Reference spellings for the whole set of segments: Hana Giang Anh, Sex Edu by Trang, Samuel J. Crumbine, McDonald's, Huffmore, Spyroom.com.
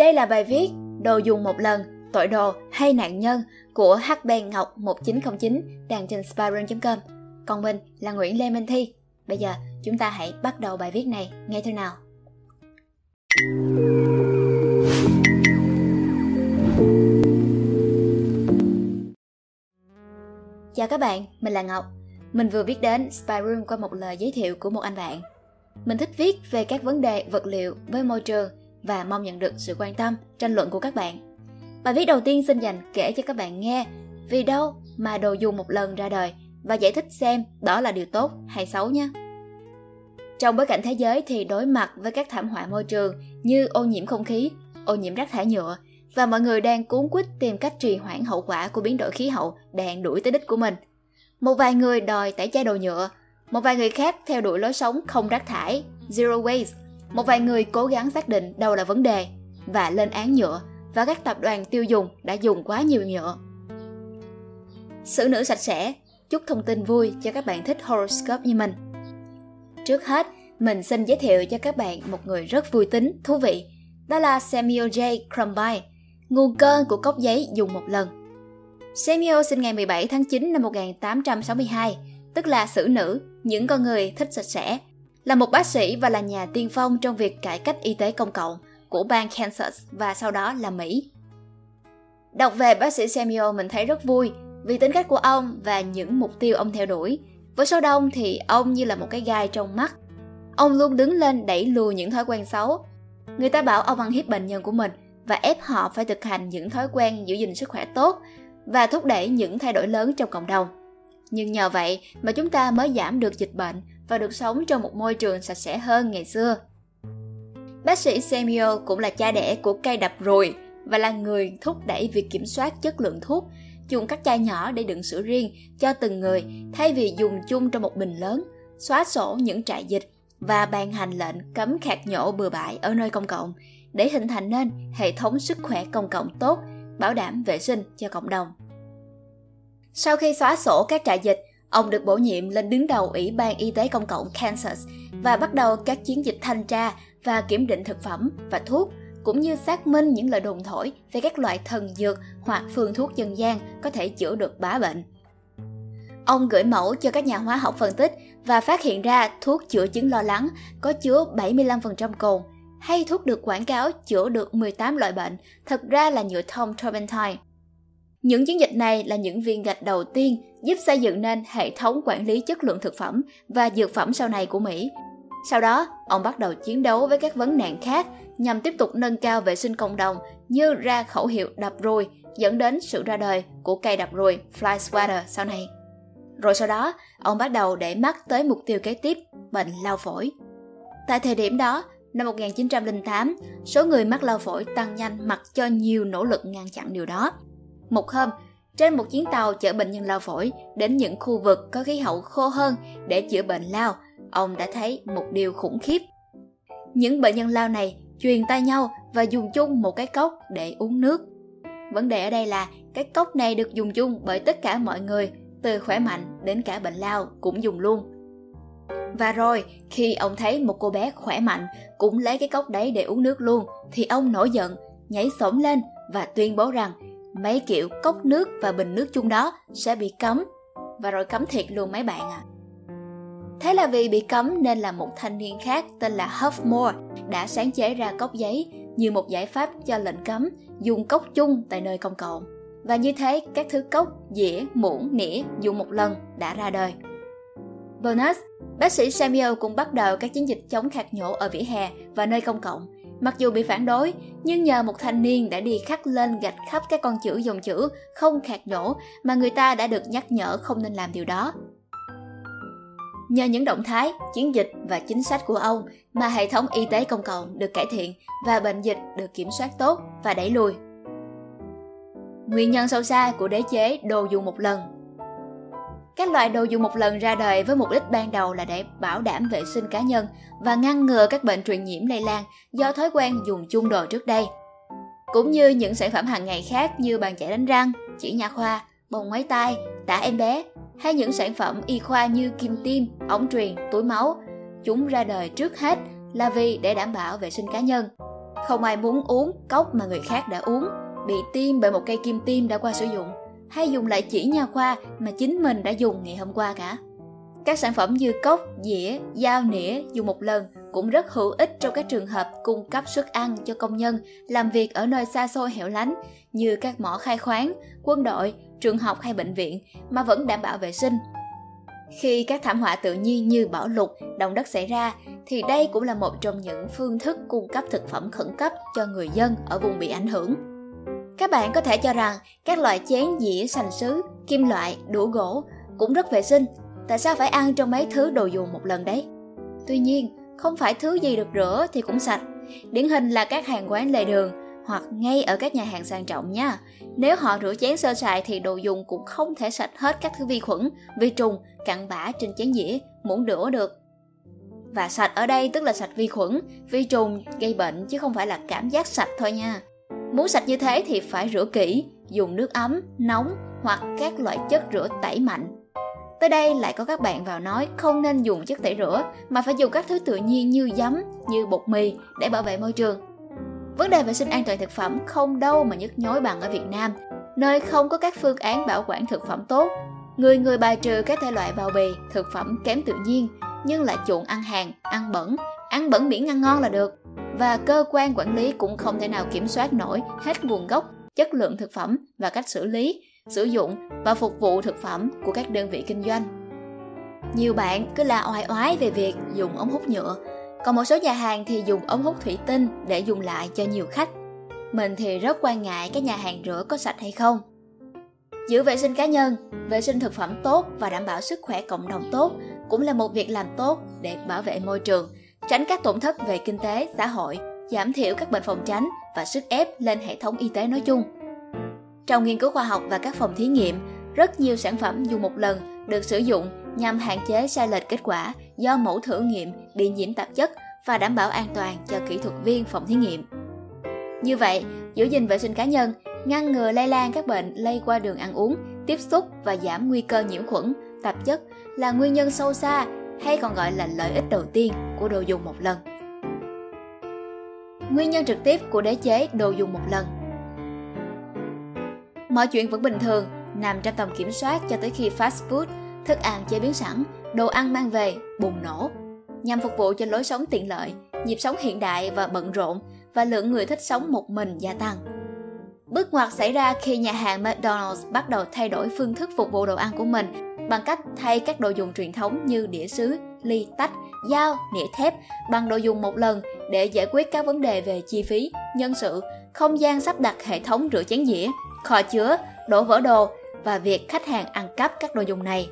Đây là bài viết "Đồ dùng một lần, tội đồ hay nạn nhân" của HB Ngọc 1909 đăng trên Spyroom.com. Còn mình là Nguyễn Lê Minh Thi. Bây giờ chúng ta hãy bắt đầu bài viết này ngay thôi nào. Chào các bạn, mình là Ngọc. Mình vừa viết đến Spyroom qua một lời giới thiệu của một anh bạn. Mình thích viết về các vấn đề vật liệu với môi trường và mong nhận được sự quan tâm, tranh luận của các bạn. Bài viết đầu tiên xin dành kể cho các bạn nghe vì đâu mà đồ dùng một lần ra đời và giải thích xem đó là điều tốt hay xấu nhé. Trong bối cảnh thế giới thì đối mặt với các thảm họa môi trường như ô nhiễm không khí, ô nhiễm rác thải nhựa và mọi người đang cuốn quýt tìm cách trì hoãn hậu quả của biến đổi khí hậu để đuổi tới đích của mình. Một vài người đòi tẩy chay đồ nhựa, một vài người khác theo đuổi lối sống không rác thải, zero waste, một vài người cố gắng xác định đâu là vấn đề và lên án nhựa và các tập đoàn tiêu dùng đã dùng quá nhiều nhựa. Xử nữ sạch sẽ, chút thông tin vui cho các bạn thích horoscope như mình. Trước hết, mình xin giới thiệu cho các bạn một người rất vui tính, thú vị, đó là Samuel J. Crumbine, nguồn cơn của cốc giấy dùng một lần. Samuel sinh ngày 17 tháng 9 năm 1862, tức là xử nữ, những con người thích sạch sẽ, là một bác sĩ và là nhà tiên phong trong việc cải cách y tế công cộng của bang Kansas và sau đó là Mỹ. Đọc về bác sĩ Samuel mình thấy rất vui vì tính cách của ông và những mục tiêu ông theo đuổi. Với số đông thì ông như là một cái gai trong mắt. Ông luôn đứng lên đẩy lùi những thói quen xấu. Người ta bảo ông ăn hiếp bệnh nhân của mình và ép họ phải thực hành những thói quen giữ gìn sức khỏe tốt và thúc đẩy những thay đổi lớn trong cộng đồng. Nhưng nhờ vậy mà chúng ta mới giảm được dịch bệnh và được sống trong một môi trường sạch sẽ hơn ngày xưa. Bác sĩ Samuel cũng là cha đẻ của cây đập ruồi và là người thúc đẩy việc kiểm soát chất lượng thuốc, dùng các chai nhỏ để đựng sữa riêng cho từng người thay vì dùng chung trong một bình lớn, xóa sổ những trại dịch và ban hành lệnh cấm khạc nhổ bừa bãi ở nơi công cộng để hình thành nên hệ thống sức khỏe công cộng tốt, bảo đảm vệ sinh cho cộng đồng. Sau khi xóa sổ các trại dịch, ông được bổ nhiệm lên đứng đầu Ủy ban Y tế Công cộng Kansas và bắt đầu các chiến dịch thanh tra và kiểm định thực phẩm và thuốc, cũng như xác minh những lời đồn thổi về các loại thần dược hoặc phương thuốc dân gian có thể chữa được bá bệnh. Ông gửi mẫu cho các nhà hóa học phân tích và phát hiện ra thuốc chữa chứng lo lắng có chứa 75% cồn, hay thuốc được quảng cáo chữa được 18 loại bệnh, thật ra là nhựa thông turpentine. Những chiến dịch này là những viên gạch đầu tiên giúp xây dựng nên hệ thống quản lý chất lượng thực phẩm và dược phẩm sau này của Mỹ. Sau đó, ông bắt đầu chiến đấu với các vấn nạn khác nhằm tiếp tục nâng cao vệ sinh cộng đồng như ra khẩu hiệu đập ruồi dẫn đến sự ra đời của cây đập ruồi fly swatter sau này. Rồi sau đó, ông bắt đầu để mắt tới mục tiêu kế tiếp, bệnh lao phổi. Tại thời điểm đó, năm 1908, số người mắc lao phổi tăng nhanh mặc cho nhiều nỗ lực ngăn chặn điều đó. Một hôm, trên một chuyến tàu chở bệnh nhân lao phổi đến những khu vực có khí hậu khô hơn để chữa bệnh lao, ông đã thấy một điều khủng khiếp. Những bệnh nhân lao này truyền tay nhau và dùng chung một cái cốc để uống nước. Vấn đề ở đây là cái cốc này được dùng chung bởi tất cả mọi người, từ khỏe mạnh đến cả bệnh lao cũng dùng luôn. Và rồi, khi ông thấy một cô bé khỏe mạnh cũng lấy cái cốc đấy để uống nước luôn, thì ông nổi giận, nhảy xổm lên và tuyên bố rằng mấy kiểu cốc nước và bình nước chung đó sẽ bị cấm. Và rồi cấm thiệt luôn mấy bạn ạ. Thế là vì bị cấm nên là một thanh niên khác tên là Huffmore đã sáng chế ra cốc giấy như một giải pháp cho lệnh cấm dùng cốc chung tại nơi công cộng. Và như thế các thứ cốc, dĩa, muỗng, nĩa dùng một lần đã ra đời. Bonus, bác sĩ Samuel cũng bắt đầu các chiến dịch chống khạc nhổ ở vỉa hè và nơi công cộng. Mặc dù bị phản đối, nhưng nhờ một thanh niên đã đi khắc lên gạch khắp các con chữ dòng chữ không khạc nhổ mà người ta đã được nhắc nhở không nên làm điều đó. Nhờ những động thái, chiến dịch và chính sách của ông mà hệ thống y tế công cộng được cải thiện và bệnh dịch được kiểm soát tốt và đẩy lùi. Nguyên nhân sâu xa của đế chế đồ dùng một lần. Các loại đồ dùng một lần ra đời với mục đích ban đầu là để bảo đảm vệ sinh cá nhân và ngăn ngừa các bệnh truyền nhiễm lây lan do thói quen dùng chung đồ trước đây. Cũng như những sản phẩm hàng ngày khác như bàn chải đánh răng, chỉ nha khoa, bông ngoáy tai, tã em bé, hay những sản phẩm y khoa như kim tiêm, ống truyền, túi máu, chúng ra đời trước hết là vì để đảm bảo vệ sinh cá nhân. Không ai muốn uống cốc mà người khác đã uống, bị tiêm bởi một cây kim tiêm đã qua sử dụng, hay dùng lại chỉ nha khoa mà chính mình đã dùng ngày hôm qua cả. Các sản phẩm như cốc, dĩa, dao, nĩa dùng một lần cũng rất hữu ích trong các trường hợp cung cấp suất ăn cho công nhân làm việc ở nơi xa xôi hẻo lánh như các mỏ khai khoáng, quân đội, trường học hay bệnh viện mà vẫn đảm bảo vệ sinh. Khi các thảm họa tự nhiên như bão lụt, động đất xảy ra thì đây cũng là một trong những phương thức cung cấp thực phẩm khẩn cấp cho người dân ở vùng bị ảnh hưởng. Các bạn có thể cho rằng các loại chén, dĩa, sành sứ, kim loại, đũa gỗ cũng rất vệ sinh. Tại sao phải ăn trong mấy thứ đồ dùng một lần đấy? Tuy nhiên, không phải thứ gì được rửa thì cũng sạch. Điển hình là các hàng quán lề đường hoặc ngay ở các nhà hàng sang trọng nha. Nếu họ rửa chén sơ sài thì đồ dùng cũng không thể sạch hết các thứ vi khuẩn, vi trùng, cặn bã trên chén dĩa, muỗng đũa được. Và sạch ở đây tức là sạch vi khuẩn, vi trùng, gây bệnh chứ không phải là cảm giác sạch thôi nha. Muốn sạch như thế thì phải rửa kỹ, dùng nước ấm, nóng hoặc các loại chất rửa tẩy mạnh. Tới đây lại có các bạn vào nói không nên dùng chất tẩy rửa mà phải dùng các thứ tự nhiên như giấm, như bột mì để bảo vệ môi trường. Vấn đề vệ sinh an toàn thực phẩm không đâu mà nhức nhối bằng ở Việt Nam, nơi không có các phương án bảo quản thực phẩm tốt. Người người bài trừ các thể loại bao bì, thực phẩm kém tự nhiên nhưng lại chuộng ăn hàng, ăn bẩn miễn ăn ngon là được. Và cơ quan quản lý cũng không thể nào kiểm soát nổi hết nguồn gốc, chất lượng thực phẩm và cách xử lý, sử dụng và phục vụ thực phẩm của các đơn vị kinh doanh. Nhiều bạn cứ la oai oái về việc dùng ống hút nhựa, còn một số nhà hàng thì dùng ống hút thủy tinh để dùng lại cho nhiều khách. Mình thì rất quan ngại các nhà hàng rửa có sạch hay không. Giữ vệ sinh cá nhân, vệ sinh thực phẩm tốt và đảm bảo sức khỏe cộng đồng tốt cũng là một việc làm tốt để bảo vệ môi trường, tránh các tổn thất về kinh tế, xã hội, giảm thiểu các bệnh phòng tránh và sức ép lên hệ thống y tế nói chung. Trong nghiên cứu khoa học và các phòng thí nghiệm, rất nhiều sản phẩm dùng một lần được sử dụng nhằm hạn chế sai lệch kết quả do mẫu thử nghiệm bị nhiễm tạp chất và đảm bảo an toàn cho kỹ thuật viên phòng thí nghiệm. Như vậy, giữ gìn vệ sinh cá nhân, ngăn ngừa lây lan các bệnh lây qua đường ăn uống, tiếp xúc và giảm nguy cơ nhiễm khuẩn, tạp chất là nguyên nhân sâu xa hay còn gọi là lợi ích đầu tiên của đồ dùng một lần. Nguyên nhân trực tiếp của đế chế đồ dùng một lần. Mọi chuyện vẫn bình thường, nằm trong tầm kiểm soát cho tới khi fast food, thức ăn chế biến sẵn, đồ ăn mang về, bùng nổ. Nhằm phục vụ cho lối sống tiện lợi, nhịp sống hiện đại và bận rộn và lượng người thích sống một mình gia tăng. Bước ngoặt xảy ra khi nhà hàng McDonald's bắt đầu thay đổi phương thức phục vụ đồ ăn của mình bằng cách thay các đồ dùng truyền thống như đĩa sứ, ly tách, dao, nĩa thép bằng đồ dùng một lần để giải quyết các vấn đề về chi phí, nhân sự, không gian sắp đặt hệ thống rửa chén dĩa, kho chứa, đổ vỡ đồ và việc khách hàng ăn cắp các đồ dùng này.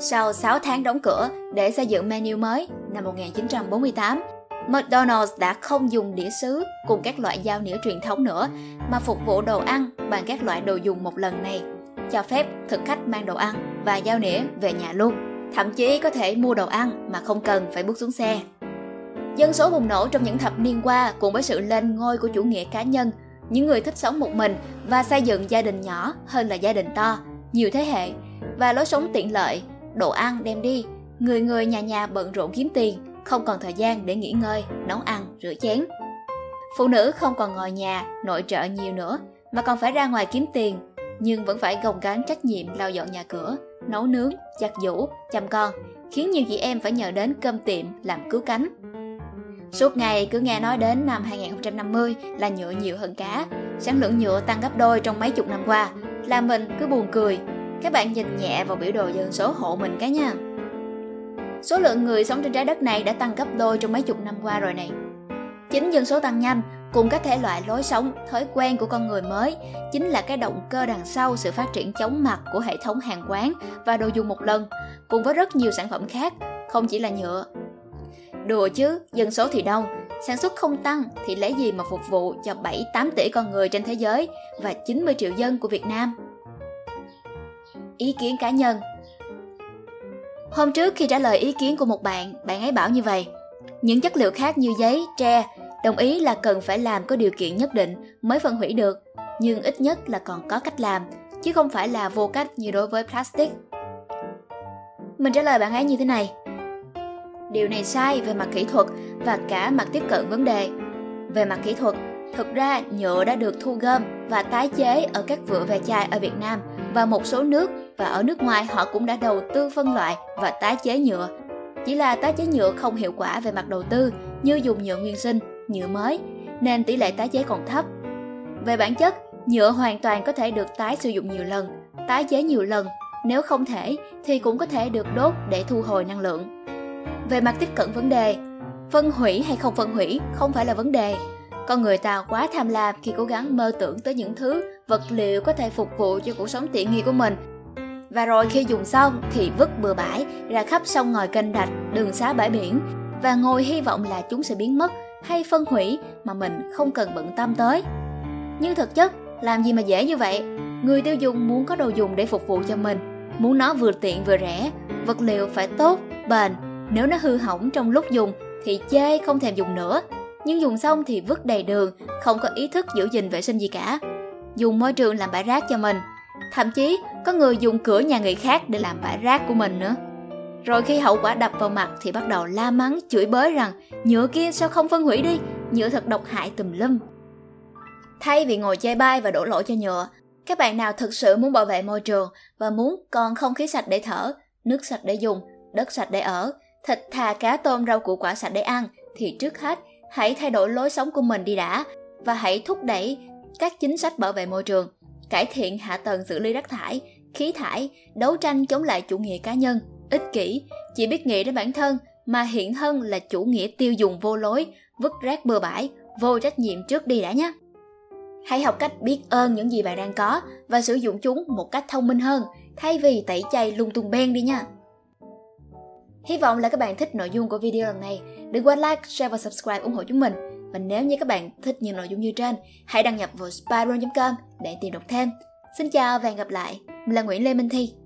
Sau 6 tháng đóng cửa để xây dựng menu mới năm 1948, McDonald's đã không dùng đĩa sứ cùng các loại dao nĩa truyền thống nữa mà phục vụ đồ ăn bằng các loại đồ dùng một lần này, cho phép thực khách mang đồ ăn và dao nĩa về nhà luôn, thậm chí có thể mua đồ ăn mà không cần phải bước xuống xe. Dân số bùng nổ trong những thập niên qua cùng với sự lên ngôi của chủ nghĩa cá nhân, những người thích sống một mình và xây dựng gia đình nhỏ hơn là gia đình to, nhiều thế hệ, và lối sống tiện lợi, đồ ăn đem đi, người người nhà nhà bận rộn kiếm tiền, không còn thời gian để nghỉ ngơi, nấu ăn, rửa chén. Phụ nữ không còn ngồi nhà, nội trợ nhiều nữa, mà còn phải ra ngoài kiếm tiền, nhưng vẫn phải gồng gánh trách nhiệm lau dọn nhà cửa, nấu nướng, giặt giũ, chăm con, khiến nhiều chị em phải nhờ đến cơm tiệm làm cứu cánh. Suốt ngày cứ nghe nói đến năm 2050 là nhựa nhiều hơn cá, sản lượng nhựa tăng gấp đôi trong mấy chục năm qua, làm mình cứ buồn cười. Các bạn nhìn nhẹ vào biểu đồ dân số hộ mình cái nha. Số lượng người sống trên trái đất này đã tăng gấp đôi trong mấy chục năm qua rồi này. Chính dân số tăng nhanh cùng các thể loại lối sống, thói quen của con người mới chính là cái động cơ đằng sau sự phát triển chóng mặt của hệ thống hàng quán và đồ dùng một lần, cùng với rất nhiều sản phẩm khác, không chỉ là nhựa. Đùa chứ, dân số thì đông, sản xuất không tăng thì lấy gì mà phục vụ cho 7-8 tỷ con người trên thế giới và 90 triệu dân của Việt Nam. Ý kiến cá nhân. Hôm trước khi trả lời ý kiến của một bạn, bạn ấy bảo như vậy: những chất liệu khác như giấy, tre, đồng ý là cần phải làm có điều kiện nhất định mới phân hủy được, nhưng ít nhất là còn có cách làm, chứ không phải là vô cách như đối với plastic. Mình trả lời bạn ấy như thế này: điều này sai về mặt kỹ thuật và cả mặt tiếp cận vấn đề. Về mặt kỹ thuật, thực ra nhựa đã được thu gom và tái chế ở các vựa ve chai ở Việt Nam và một số nước, và ở nước ngoài họ cũng đã đầu tư phân loại và tái chế nhựa. Chỉ là tái chế nhựa không hiệu quả về mặt đầu tư như dùng nhựa nguyên sinh, nhựa mới, nên tỷ lệ tái chế còn thấp. Về bản chất, nhựa hoàn toàn có thể được tái sử dụng nhiều lần, tái chế nhiều lần, nếu không thể thì cũng có thể được đốt để thu hồi năng lượng. Về mặt tiếp cận vấn đề, phân hủy hay không phân hủy không phải là vấn đề. Con người ta quá tham lam khi cố gắng mơ tưởng tới những thứ, vật liệu có thể phục vụ cho cuộc sống tiện nghi của mình. Và rồi khi dùng xong thì vứt bừa bãi ra khắp sông ngòi kênh rạch, đường xá bãi biển, và ngồi hy vọng là chúng sẽ biến mất hay phân hủy mà mình không cần bận tâm tới. Nhưng thực chất, làm gì mà dễ như vậy? Người tiêu dùng muốn có đồ dùng để phục vụ cho mình, muốn nó vừa tiện vừa rẻ, vật liệu phải tốt, bền. Nếu nó hư hỏng trong lúc dùng thì chê không thèm dùng nữa, nhưng dùng xong thì vứt đầy đường, không có ý thức giữ gìn vệ sinh gì cả. Dùng môi trường làm bãi rác cho mình, thậm chí có người dùng cửa nhà người khác để làm bãi rác của mình nữa. Rồi khi hậu quả đập vào mặt thì bắt đầu la mắng, chửi bới rằng nhựa kia sao không phân hủy đi, nhựa thật độc hại tùm lum. Thay vì ngồi chê bai và đổ lỗi cho nhựa, các bạn nào thực sự muốn bảo vệ môi trường và muốn còn không khí sạch để thở, nước sạch để dùng, đất sạch để ở, thịt thà cá tôm rau củ quả sạch để ăn, thì trước hết hãy thay đổi lối sống của mình đi đã, và hãy thúc đẩy các chính sách bảo vệ môi trường, cải thiện hạ tầng xử lý rác thải, khí thải, đấu tranh chống lại chủ nghĩa cá nhân, ích kỷ, chỉ biết nghĩ đến bản thân, mà hiện hơn là chủ nghĩa tiêu dùng vô lối, vứt rác bừa bãi, vô trách nhiệm trước đi đã nhé. Hãy học cách biết ơn những gì bạn đang có và sử dụng chúng một cách thông minh hơn, thay vì tẩy chay lung tung beng đi nha. Hy vọng là các bạn thích nội dung của video lần này. Đừng quên like, share và subscribe ủng hộ chúng mình. Và nếu như các bạn thích những nội dung như trên, hãy đăng nhập vào Spyroom.com để tìm đọc thêm. Xin chào và hẹn gặp lại. Mình là Nguyễn Lê Minh Thi.